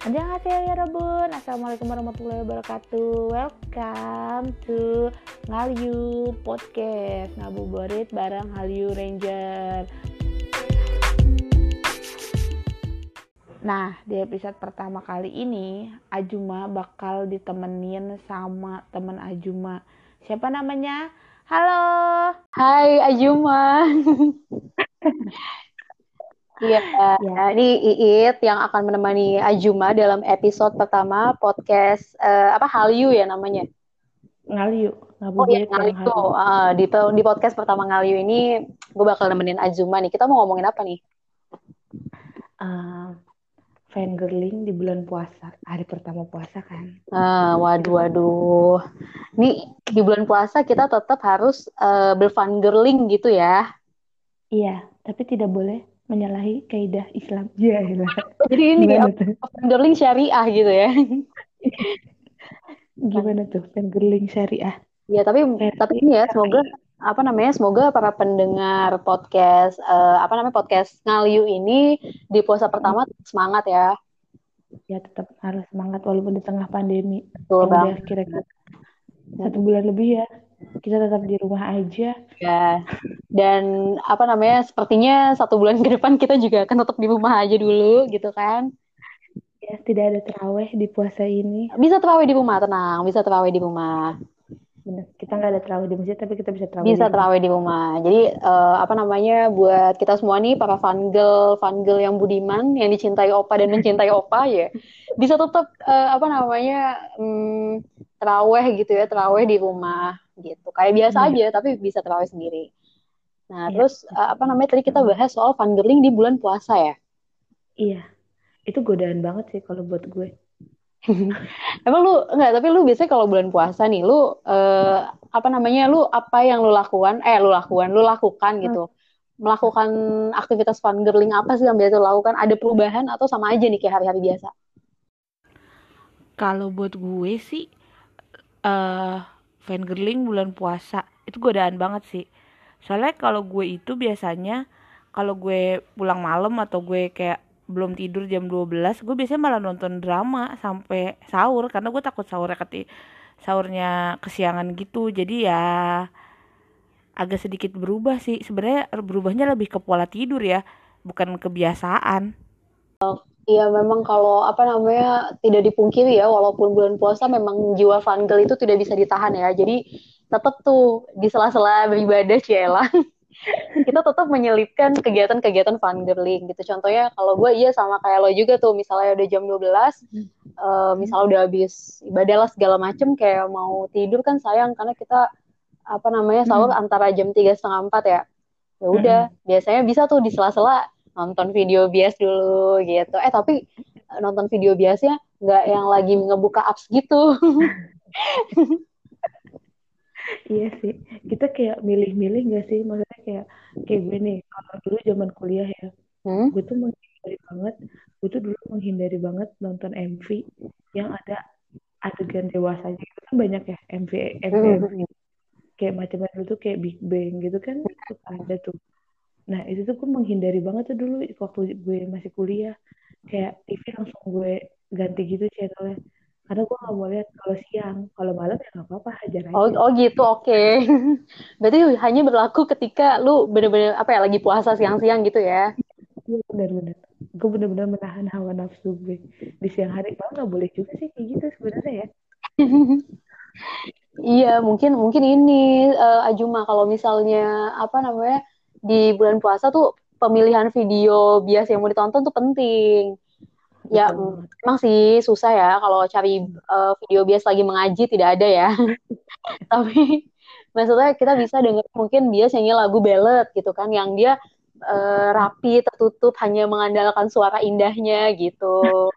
Annyeonghaseyo yarobun, assalamualaikum warahmatullahi wabarakatuh. Welcome to Ngaliu Podcast Ngabuburit Bareng Halio Ranger. Nah, di episode pertama kali ini Ajuma bakal ditemenin sama temen Ajuma. Siapa namanya? Halo. Hai Ajuma. Iya, ini Iit yang akan menemani Ajuma dalam episode pertama podcast Halio ya namanya. Ngaliu. Ngaliu. Di podcast pertama Ngaliu ini gue bakal nemenin Ajuma nih. Kita mau ngomongin apa nih? Fangirling di bulan puasa, hari pertama puasa kan? Waduh. Nih di bulan puasa kita tetap harus berfangirling gitu ya? Iya, tapi tidak boleh menyalahi kaidah Islam. Yaelah. Jadi ini fangirling syariah gitu ya? Gimana tuh fangirling syariah? Ya tapi ini ya semoga semoga para pendengar podcast podcast Ngaliu ini di puasa pertama semangat ya. Ya tetap harus semangat walaupun di tengah pandemi. Betul banget. Kira-kira 1 bulan lebih ya. Kita tetap di rumah aja. Ya. Dan sepertinya 1 bulan ke depan kita juga akan tetap di rumah aja dulu gitu kan. Ya, tidak ada tarawih di puasa ini. Bisa tarawih di rumah, tenang. Bisa tarawih di rumah. Kita nggak ada terawih di masjid tapi kita bisa terawih di rumah. Jadi buat kita semua nih para fangirl yang budiman yang dicintai opa dan mencintai opa ya bisa tetap terawih gitu ya, terawih di rumah gitu kayak biasa aja tapi bisa terawih sendiri. Nah terus tadi kita bahas soal fangirling di bulan puasa ya. Iya itu godaan banget sih kalau buat gue. Emang lu biasanya kalau bulan puasa nih lu lakukan gitu. Melakukan aktivitas fangirling apa sih yang biasa lu lakukan? Ada perubahan atau sama aja nih kayak hari-hari biasa? Kalau buat gue sih fangirling bulan puasa itu godaan banget sih. Soalnya kalau gue itu biasanya kalau gue pulang malam atau gue kayak belum tidur jam 12, gue biasanya malah nonton drama sampai sahur karena gue takut sahurnya kesiangan gitu. Jadi ya agak sedikit berubah sih. Sebenarnya berubahnya lebih ke pola tidur ya, bukan kebiasaan. Iya memang kalau tidak dipungkiri ya walaupun bulan puasa memang jiwa fangirl itu tidak bisa ditahan ya. Jadi tetap tuh di sela-sela beribadah cielah. Kita tetap menyelipkan kegiatan-kegiatan fangirling gitu. Contohnya kalau gue sama kayak lo juga tuh misalnya udah jam 12 misalnya udah habis ibadah lah segala macem kayak mau tidur kan sayang karena kita sahur antara jam 3:30 ya. Ya udah biasanya bisa tuh di sela-sela nonton video bias dulu gitu. Tapi nonton video biasnya nggak yang lagi ngebuka apps gitu. Iya sih, kita kayak milih-milih nggak sih, maksudnya kayak gue nih kalau dulu zaman kuliah ya, gue tuh dulu menghindari banget nonton MV yang ada adegan dewasa aja, itu kan banyak ya MV. Kayak macam-macam dulu tuh kayak Big Bang gitu kan ada tuh. Nah itu tuh gue menghindari banget tuh dulu waktu gue masih kuliah, kayak TV langsung gue ganti gitu channelnya. Karena gue gak mau lihat kalau siang, kalau malam ya gak apa-apa hajar aja. Oh gitu, oke. Berarti hanya berlaku ketika lu bener-bener lagi puasa siang-siang gitu ya? Iya bener-bener. Gue bener-bener menahan hawa nafsu gue di siang hari. Malah gak boleh juga sih kayak gitu sebenarnya ya. Iya mungkin ini Ajuma kalau misalnya di bulan puasa tuh pemilihan video bias yang mau ditonton tuh penting. Ya, memang sih susah ya kalau cari video bias lagi mengaji tidak ada ya. Tapi maksudnya kita bisa dengar mungkin bias nyanyi lagu ballad gitu kan, yang dia rapi tertutup hanya mengandalkan suara indahnya gitu.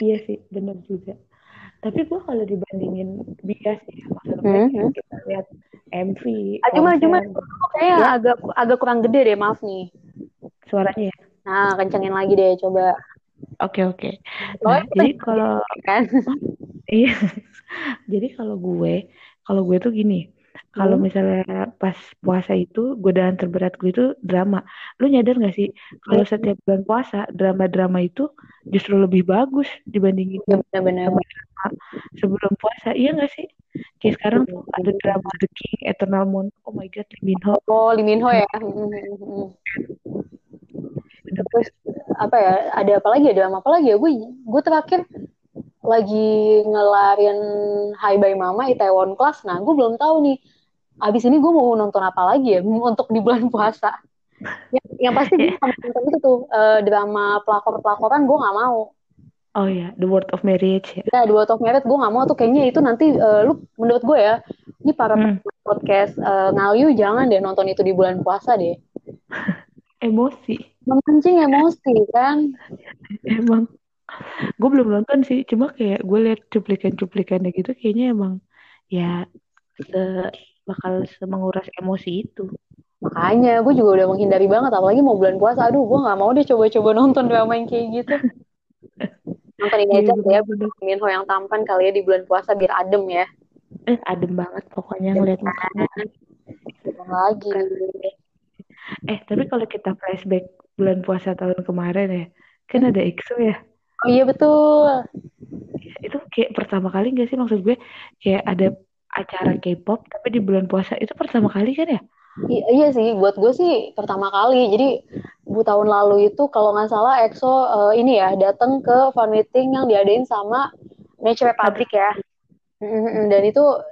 Iya sih, benar juga. Tapi gue kalau dibandingin bias ya, maksudnya kita lihat MV. Cuma kayaknya agak kurang gede deh, maaf nih. Suaranya ya. Nah, kencengin lagi deh coba. Oke. Nah, jadi kalau gue Kalau gue tuh gini, kalau misalnya pas puasa itu godaan terberat gue itu drama. Lu nyadar gak sih kalau setiap bulan puasa drama-drama itu justru lebih bagus dibandingin drama sebelum puasa, iya gak sih? Kayak sekarang tuh ada drama The King Eternal Monarch. Oh my god, Lee Minho. Oh, Lee Minho ya. Terus apa ya? Ada apa lagi? Ada apa lagi ya? Gue terakhir lagi ngelarin High by Mama Itaewon Class. Nah, gue belum tahu nih. Abis ini gue mau nonton apa lagi ya untuk di bulan puasa. Yang pasti gue nonton itu tuh drama pelakor-pelakoran gue nggak mau. Oh iya, The World of Marriage ya. Nah, The World of Marriage gue nggak mau tuh. Kayaknya itu nanti lu menurut gue ya, ini para podcast Ngaliu jangan deh nonton itu di bulan puasa deh. Emosi. Memancing emosi kan. Emang. Gue belum nonton sih, cuma kayak gue liat cuplikan-cuplikannya gitu kayaknya emang ya bakal menguras emosi itu. Makanya gue juga udah menghindari banget, apalagi mau bulan puasa. Aduh, gue nggak mau deh coba-coba nonton drama yang kayak gitu. Nonton ini aja ya, Minho yang tampan kali ya di bulan puasa biar adem ya. Adem banget pokoknya ngeliat makanan. Lagi. Tapi kalau kita flashback bulan puasa tahun kemarin ya, kan ada EXO ya. Oh iya betul. Itu kayak pertama kali gak sih, maksud gue kayak ada acara K-pop tapi di bulan puasa, itu pertama kali kan ya? Iya sih, buat gue sih pertama kali. Jadi tahun lalu itu kalau nggak salah EXO ini ya datang ke fan meeting yang diadain sama Macewe Pabrik ya. Dan itu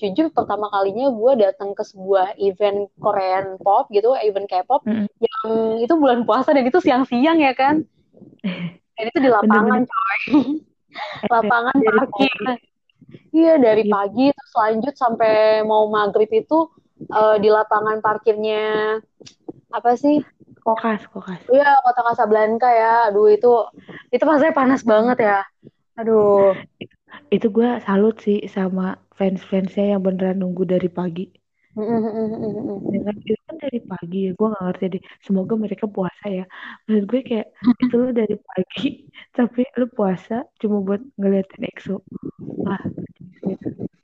jujur pertama kalinya gue datang ke sebuah event Korean pop gitu, event K-pop yang itu bulan puasa dan itu siang-siang ya kan. Dan itu di lapangan coy. Lapangan parkir. Iya dari pagi terus lanjut sampai mau maghrib itu di lapangan parkirnya apa sih? Kokas. Iya Kota Kasablanka ya. Aduh itu rasanya panas banget ya. Aduh. Itu gue salut sih sama fans-fansnya yang beneran nunggu dari pagi. Itu kan dari pagi ya, gue nggak ngerti deh. Semoga mereka puasa ya. Maksud gue kayak itu lo dari pagi, tapi lo puasa cuma buat ngeliatin EXO. Wah.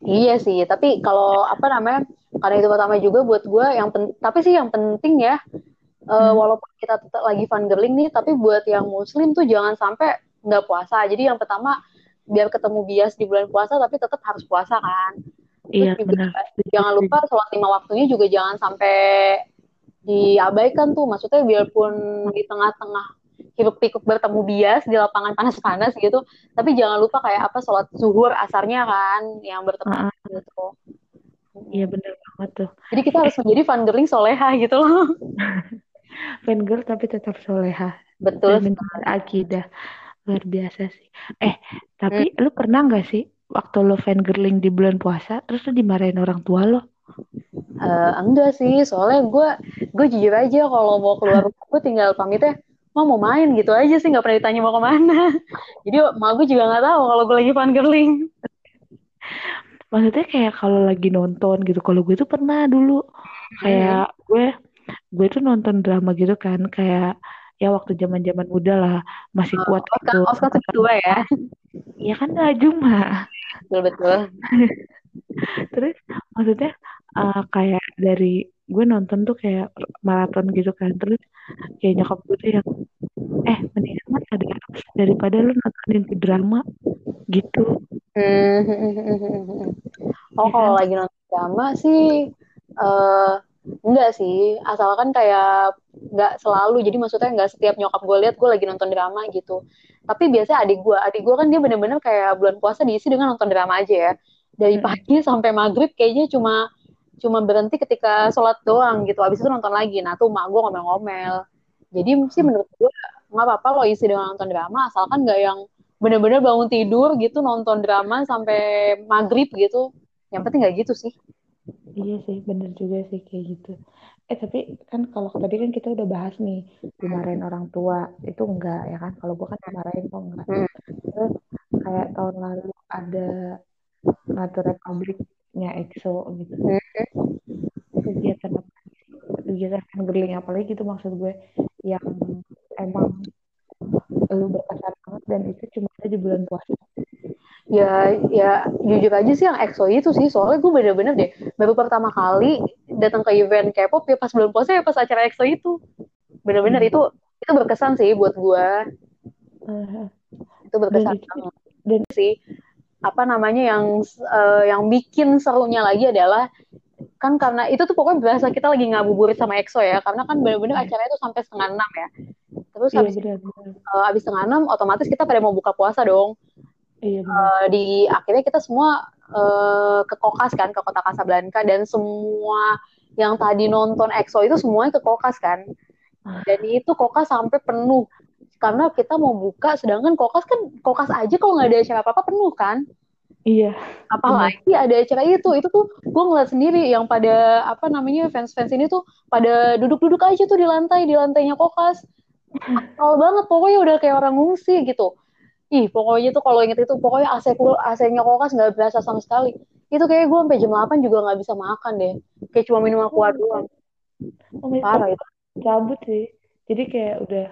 Iya sih, tapi kalau apa namanya, karena itu pertama juga buat gue. Yang penting ya, walaupun kita tetap lagi fangirling nih, tapi buat yang muslim tuh jangan sampai nggak puasa. Jadi yang pertama biar ketemu bias di bulan puasa, tapi tetap harus puasa kan. Iya, benar. Jangan lupa sholat 5 waktunya juga jangan sampai diabaikan tuh. Maksudnya biarpun di tengah-tengah hiruk-pikuk bertemu bias di lapangan panas-panas gitu, tapi jangan lupa kayak apa sholat zuhur asarnya kan yang bertepatan gitu. Iya benar banget tuh. Jadi kita harus menjadi fangirling soleha gitu loh. Fangirl tapi tetap soleha. Betul. Menjaga akidah. Luar biasa sih. Tapi lu pernah nggak sih waktu lo fangirling di bulan puasa, terus lo dimarahin orang tua lo? Enggak sih, soalnya gue jujur aja kalau mau keluar, gue tinggal pamitnya, Ma mau main gitu aja sih, nggak pernah ditanya mau kemana. Jadi ma gue juga nggak tahu kalau gue lagi fangirling. Maksudnya kayak kalau lagi nonton gitu, kalau gue tuh pernah dulu kayak gue tuh nonton drama gitu kan, kayak ya waktu zaman-zaman muda lah, masih kuat gitu. Oscar kedua ya. Iya kan gak cuma. Betul-betul. Terus maksudnya kayak dari gue nonton tuh kayak maraton gitu kan. Terus kayak nyokap gue tuh yang mendingan mas ada daripada lu nontonin drama gitu. Oh kalau lagi nonton drama sih enggak sih, asalkan kayak enggak selalu, jadi maksudnya enggak setiap nyokap gue lihat gue lagi nonton drama gitu. Tapi biasanya adik gue kan dia bener-bener kayak bulan puasa diisi dengan nonton drama aja ya. Dari pagi sampai maghrib kayaknya cuma berhenti ketika sholat doang gitu, abis itu nonton lagi. Nah tuh mak gue ngomel-ngomel. Jadi sih menurut gue gak apa-apa lo isi dengan nonton drama, asalkan gak yang bener-bener bangun tidur gitu nonton drama sampai maghrib gitu. Yang penting gak gitu sih. Iya sih, bener juga sih kayak gitu. Tapi kan kalau tadi kan kita udah bahas nih, dimarahin orang tua, itu enggak ya kan? Kalau gue kan dimarahin kok enggak. Terus kayak tahun lalu ada ngatur republiknya EXO gitu. Kegiatan fangirling apalagi gitu maksud gue, yang emang lu berkasar banget dan itu cuma ada di bulan puasa. Ya jujur aja sih yang EXO itu sih, soalnya gue bener-bener deh baru pertama kali datang ke event K-pop ya pas bulan puasa, ya pas acara EXO itu bener-bener itu berkesan sih buat gue. Itu berkesan dan sih apa namanya yang bikin serunya lagi adalah kan karena itu tuh pokoknya berasa kita lagi ngabuburit sama EXO ya, karena kan bener-bener acaranya tuh sampai 5:30 ya, terus abis 5:30 otomatis kita pada mau buka puasa dong. Iya, di akhirnya kita semua ke Kokas kan, ke Kota Kasablanka, dan semua yang tadi nonton EXO itu semuanya ke Kokas kan, dan itu Kokas sampai penuh karena kita mau buka, sedangkan Kokas aja kalau nggak ada acara apa-apa penuh kan. Iya, apalagi ada acara itu tuh gue ngeliat sendiri yang pada apa namanya fans-fans ini tuh pada duduk-duduk aja tuh di lantainya Kokas, akal banget pokoknya, udah kayak orang ngungsi gitu. Ih, pokoknya tuh kalau inget itu, pokoknya AC-nya Kokas nggak berasa sama sekali. Itu kayak gue sampai jam 8 juga nggak bisa makan deh. Kayak cuma minum aqua doang. Parah itu. Cabut sih. Jadi kayak udah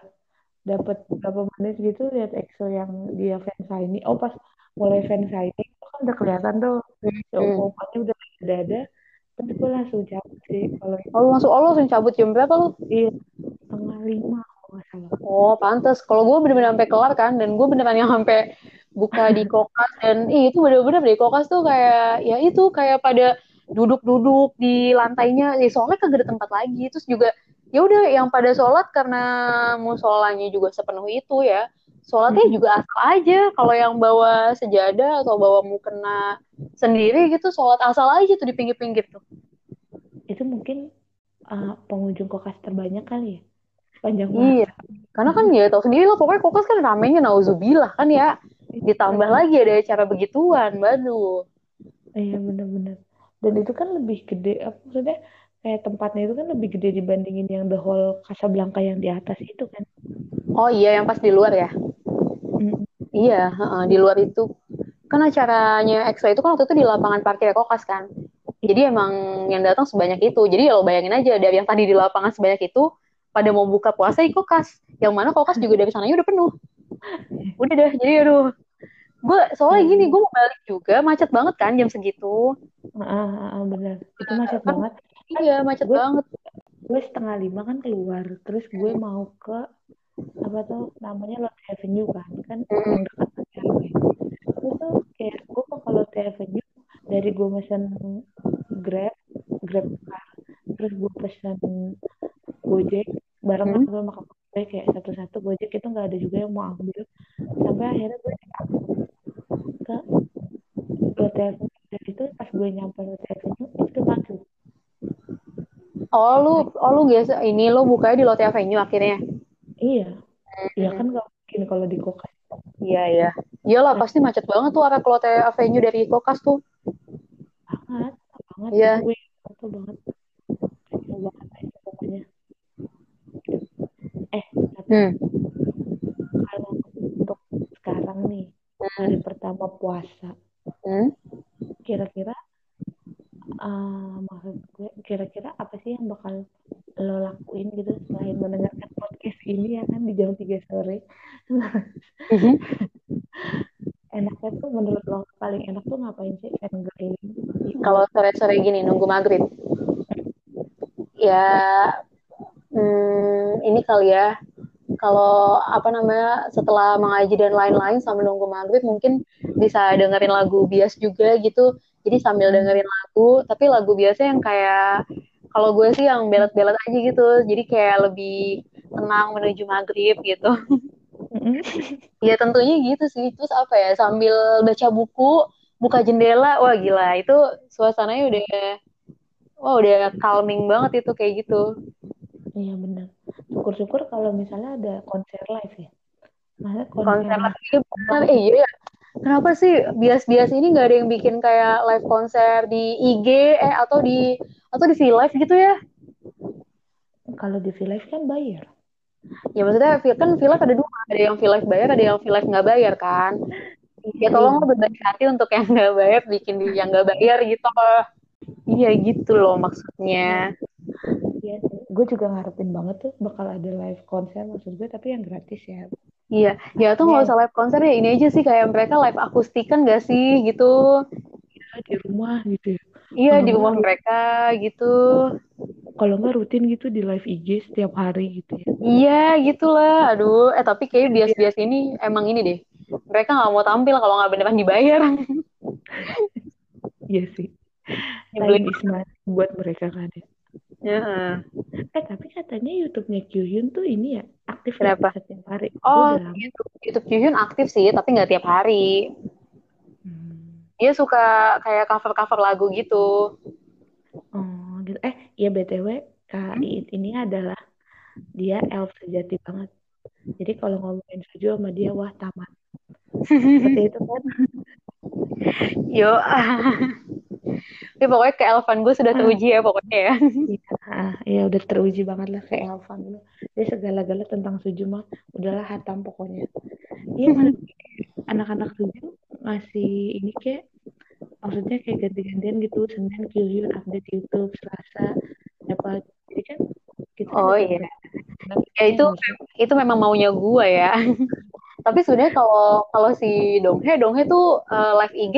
dapat berapa menit gitu lihat EXO yang dia fansigning. Oh, pas mulai fansigning itu kan udah kelihatan tuh. So, pokoknya udah ada. Tapi gue langsung cabut sih. Langsung cabut jam berapa lu? Iya, 4:30. Oh pantas, kalau gue bener-bener sampai kelar kan, dan gue beneran yang sampai buka di Kokas, dan itu bener-bener di Kokas tuh kayak ya itu kayak pada duduk-duduk di lantainya, ya soalnya kagak ada tempat lagi, terus juga ya udah yang pada sholat karena musolanya juga sepenuh itu ya, sholatnya juga asal aja, kalau yang bawa sejadah atau bawa mukena sendiri gitu sholat asal aja tuh di pinggir-pinggir tuh. Itu mungkin pengunjung Kokas terbanyak kali ya. Panjang banget. Iya, karena kan ya tau sendiri lah pokoknya Kokas kan ramainya nauzubillah kan ya, ditambah lagi ada acara begituan, waduh. Iya benar-benar. Dan itu kan lebih gede, maksudnya kayak tempatnya itu kan lebih gede dibandingin yang The Hall Kasablanka yang di atas itu kan. Oh iya, yang pas di luar ya. Iya, di luar itu kan acaranya EXO itu kan waktu itu di lapangan parkir Kokas kan. Jadi emang yang datang sebanyak itu. Jadi ya lo bayangin aja dari yang tadi di lapangan sebanyak itu pada mau buka puasa di Kokas, yang mana Kokas juga dari sananya udah penuh. Udah deh, jadi aduh, gue soalnya gini, gue mau balik juga macet banget kan jam segitu. Benar, itu macet kan, banget. Iya macet banget. Gue 4:30 kan keluar, terus gue mau ke apa tuh namanya Lotte Avenue kan yang dekat sama itu tuh kayak gue mau ke Lotte Avenue, dari gue mesen grab car, terus gue pesen Gojek barengan gue sama kakak kayak satu-satu Gojek itu nggak ada juga yang mau ambil, sampai akhirnya gue ke hotel dan itu pas gue nyampe hotelnya itu macet. Oh lu biasa ini lo bukanya di Lotte Avenue akhirnya? Iya. Ya kan nggak mungkin kalau di Kokas. Iya. Iyalah pasti macet banget tuh arah ke Lotte Avenue dari Kokas tuh. Banget. Iya. Gue banget. Kalau untuk sekarang nih hari pertama puasa, kira-kira apa sih yang bakal lo lakuin gitu selain mendengarkan podcast ini ya kan di jam 3 sore? Enaknya tuh menurut lo paling enak tuh ngapain sih? Kalau sore-sore gini nunggu maghrib, ya. Ini kali ya, kalau apa namanya setelah mengaji dan lain-lain sambil nunggu maghrib mungkin bisa dengerin lagu bias juga gitu. Jadi sambil dengerin lagu, tapi lagu biasanya yang kayak kalau gue sih yang belet-belet aja gitu. Jadi kayak lebih tenang menuju maghrib gitu. Ya tentunya gitu sih. Terus apa ya, sambil baca buku, buka jendela, wah gila itu suasananya udah calming banget itu kayak gitu. Iya benar. Syukur-syukur kalau misalnya ada konser live ya. Masa konser live benar. Iya. Kenapa sih bias-bias ini nggak ada yang bikin kayak live konser di IG atau di V-Live gitu ya? Kalau di V-Live kan bayar. Ya maksudnya kan V-Live ada dua, ada yang V-Live bayar, ada yang V-Live nggak bayar kan. Ya tolong berbaik hati untuk yang nggak bayar, bikin yang nggak bayar gitu. Iya gitu loh maksudnya. Gue juga ngarepin banget tuh bakal ada live konser maksud gue, tapi yang gratis ya. Iya, ya tuh nggak usah live konser ya, ini aja sih kayak mereka live akustikan gak sih gitu? Iya di rumah gitu. Iya di rumah mereka gitu. Kalau nggak rutin gitu di live IG setiap hari gitu. Ya. Iya gitulah, aduh. Tapi kayak bias-bias ini emang ini deh. Mereka nggak mau tampil kalau nggak beneran dibayar. Iya sih. Beli semangat buat mereka kan ya. Ya. Tapi katanya YouTube-nya Kyuhyun tuh ini ya aktif setiap hari. Oh, YouTube Kyuhyun aktif sih, tapi nggak tiap hari. Dia suka kayak cover-cover lagu gitu. Oh, gitu. Ya BTW, Kak Iit ini adalah dia elf sejati banget. Jadi kalau ngomongin Suju sama dia, wah tamat. Seperti itu kan. Yo. Tapi pokoknya keelfan gue sudah teruji ya pokoknya ya. Iya udah teruji banget lah keelfan gue. Dia segala-gala tentang Suju mah udahlah hatam pokoknya. Iya mana anak-anak Suju masih ini kayak maksudnya kayak ganti-gantian gitu. Senin Kyuhyun update YouTube, Selasa dapat. Jadi kan kita ya itu memang maunya gue ya. Tapi sebenarnya kalau si Donghae tuh live IG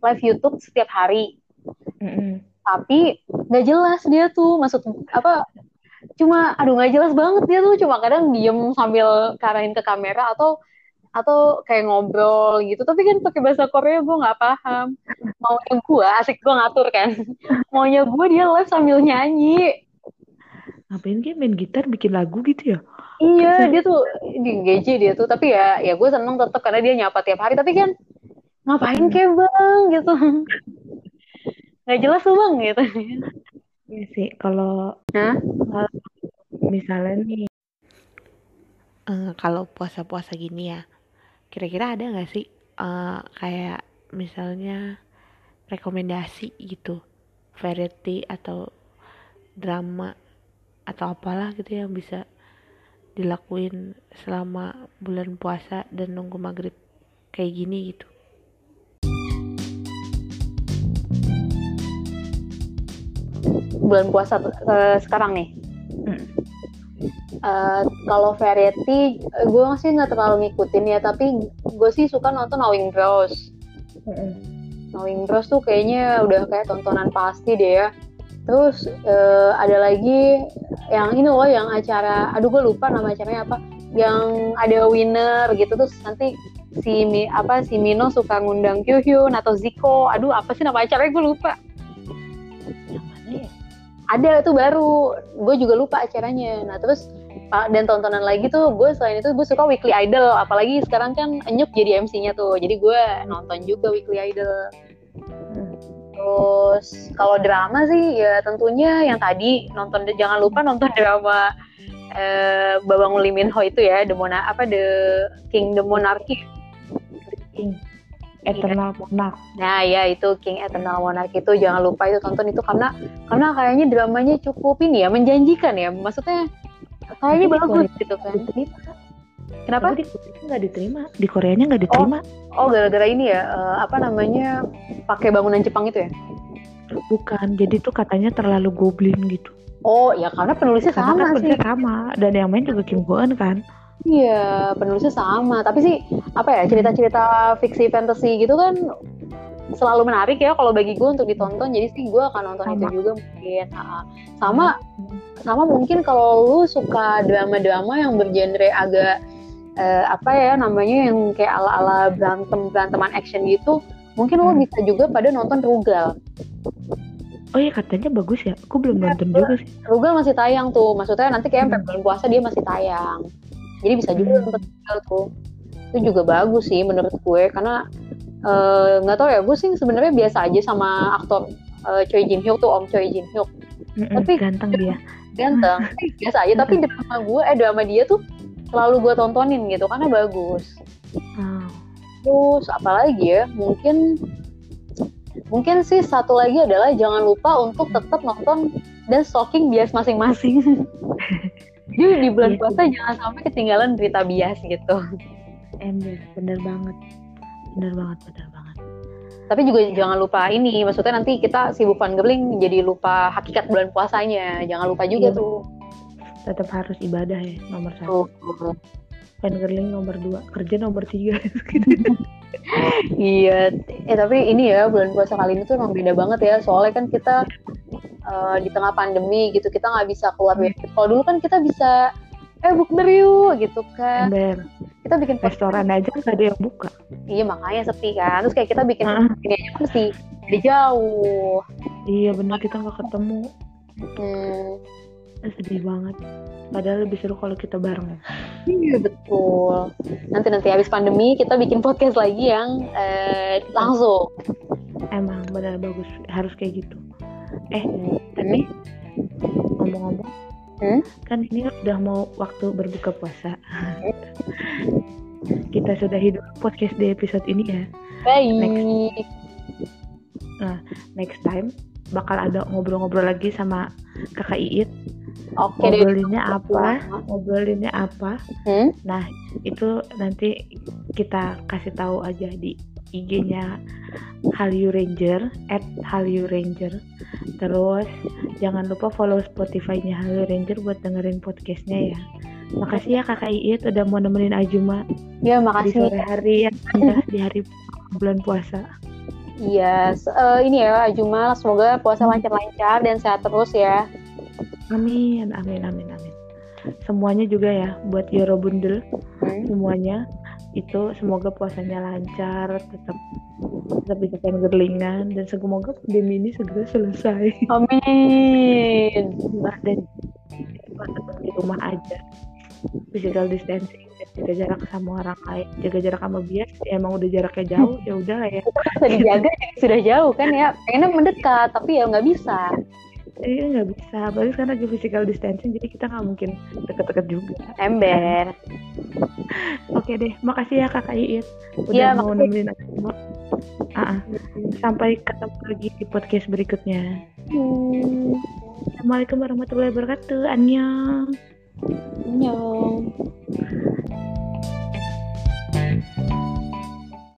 live YouTube setiap hari. Mm-hmm. Tapi nggak jelas dia tuh maksud apa? Cuma nggak jelas banget dia tuh cuma kadang diem sambil karahin ke kamera atau kayak ngobrol gitu. Tapi kan pakai bahasa Korea gue nggak paham. Maunya gue asik gue ngatur kan. Maunya gue dia live sambil nyanyi. Ngapain kayak main gitar bikin lagu gitu ya? Iya, dia tuh di GJ dia tuh, tapi ya gue seneng tetap karena dia nyapa tiap hari, tapi kan ngapain kayak bang gitu, nggak jelas tuh bang gitu. Iya sih, kalau misalnya nih, kalau puasa-puasa gini ya, kira-kira ada nggak sih kayak misalnya rekomendasi gitu, variety atau drama atau apalah gitu yang bisa dilakuin selama bulan puasa dan nunggu maghrib kayak gini gitu. Bulan puasa sekarang nih. Kalau variety gue sih nggak terlalu ngikutin ya, tapi gue sih suka nonton Awing Bros. Awing Bros tuh kayaknya udah kayak tontonan pasti deh ya. Terus ada lagi yang ini loh, yang acara, gue lupa nama acaranya apa, yang ada winner gitu, terus nanti si Mino suka ngundang Kyuhyun atau Zico, apa sih nama acaranya gue lupa. Yang mana ya? Ada tuh baru, gue juga lupa acaranya. Nah terus dan tontonan lagi tuh, gue selain itu gue suka Weekly Idol, apalagi sekarang kan Enyuk jadi MC-nya tuh, jadi gue nonton juga Weekly Idol. Terus kalau drama sih ya tentunya yang tadi jangan lupa nonton drama Babang Lee Minho itu ya, The King Monarch. Eternal Monarch. Nah, ya itu King Eternal Monarch itu jangan lupa itu tonton itu karena kayaknya dramanya cukup ini ya, menjanjikan ya. Maksudnya kayaknya bagus gitu kan. Kenapa? Tapi di Koreanya nggak diterima. Oh, gara-gara ini ya, pakai bangunan Jepang itu ya? Bukan, jadi tuh katanya terlalu goblin gitu. Oh, ya karena penulisnya sama sih. Penulisnya sama, dan yang main juga Kim Go-eun kan? Iya, penulisnya sama. Tapi sih, cerita-cerita fiksi fantasy gitu kan selalu menarik ya kalau bagi gue untuk ditonton. Jadi sih gue akan nonton itu juga mungkin. Sama mungkin kalau lu suka drama-drama yang bergenre agak yang kayak ala-ala beranteman action gitu, mungkin lo bisa juga pada nonton Rugal. Oh iya katanya bagus ya, aku belum nonton juga sih. Rugal masih tayang tuh, maksudnya nanti kayak sampai bulan puasa dia masih tayang. Jadi bisa juga nonton Rugal tuh, itu juga bagus sih menurut gue, karena nggak tahu ya, gue sih sebenarnya biasa aja sama aktor Choi Jin Hyuk tuh, Om Choi Jin Hyuk. Tapi ganteng dia. Ganteng, biasa aja. Tapi drama dia tuh selalu gue tontonin gitu karena bagus. Terus apalagi ya, mungkin sih satu lagi adalah jangan lupa untuk tetap nonton dan stalking bias masing-masing. Jadi di bulan puasa jangan sampai ketinggalan berita bias gitu. Bener banget. Tapi juga jangan lupa ini, maksudnya nanti kita sibuk fangirling jadi lupa hakikat bulan puasanya. Jangan lupa juga tuh. Tetap harus ibadah ya, nomor satu. fangirling nomor 2, kerja nomor 3 gitu. Iya, tapi ini ya bulan puasa kali ini tuh emang beda banget ya, soalnya kan kita di tengah pandemi gitu, kita nggak bisa keluar. Kalau dulu kan kita bisa bukber yuk gitu kan. Ember. Kita bikin restoran aja nggak ada yang buka. Iya makanya sepi kan. Terus kayak kita bikin ini aja mesti di jauh. Iya benar, kita nggak ketemu. Sedih banget. Padahal lebih seru kalau kita bareng. Iya betul. Nanti habis pandemi kita bikin podcast lagi yang langsung. Emang benar bagus, harus kayak gitu. Tapi ngomong-ngomong. Kan ini udah mau waktu berbuka puasa. Kita sudah hidup podcast di episode ini ya. Baik. Next time bakal ada ngobrol-ngobrol lagi sama Kakak Iit. Oke. Ngobrolinnya apa? Nah itu nanti kita kasih tahu aja di IG-nya Halio Ranger, @HalioRanger. Terus jangan lupa follow Spotify-nya Halio Ranger buat dengerin podcast-nya ya. Makasih ya Kakak Iit udah mau nemenin Ajuma. Ya, makasih. Di sore hari yang indah di hari bulan puasa. Iya, ini ya Ajuma, semoga puasa lancar-lancar dan sehat terus ya. Amin. Semuanya juga ya buat Yoro Bundel. Semuanya itu semoga puasanya lancar, tetap bisa fangirlingan, dan semoga pandemi ini segera selesai. Amin. Dan di rumah aja, physical distancing, jaga jarak sama orang lain, jaga jarak sama bias. Emang udah jaraknya jauh, ya udah lah ya. Sudah dijaga, sudah jauh kan ya. Pengennya mendekat, tapi ya nggak bisa. Iya nggak bisa, apalagi sekarang lagi physical distancing, jadi kita nggak mungkin deket-deket juga. Ember. Oke deh, makasih ya Kakak Iit udah mau nemenin aku. Sampai ketemu lagi di podcast berikutnya. Assalamualaikum warahmatullahi wabarakatuh. Annyeong.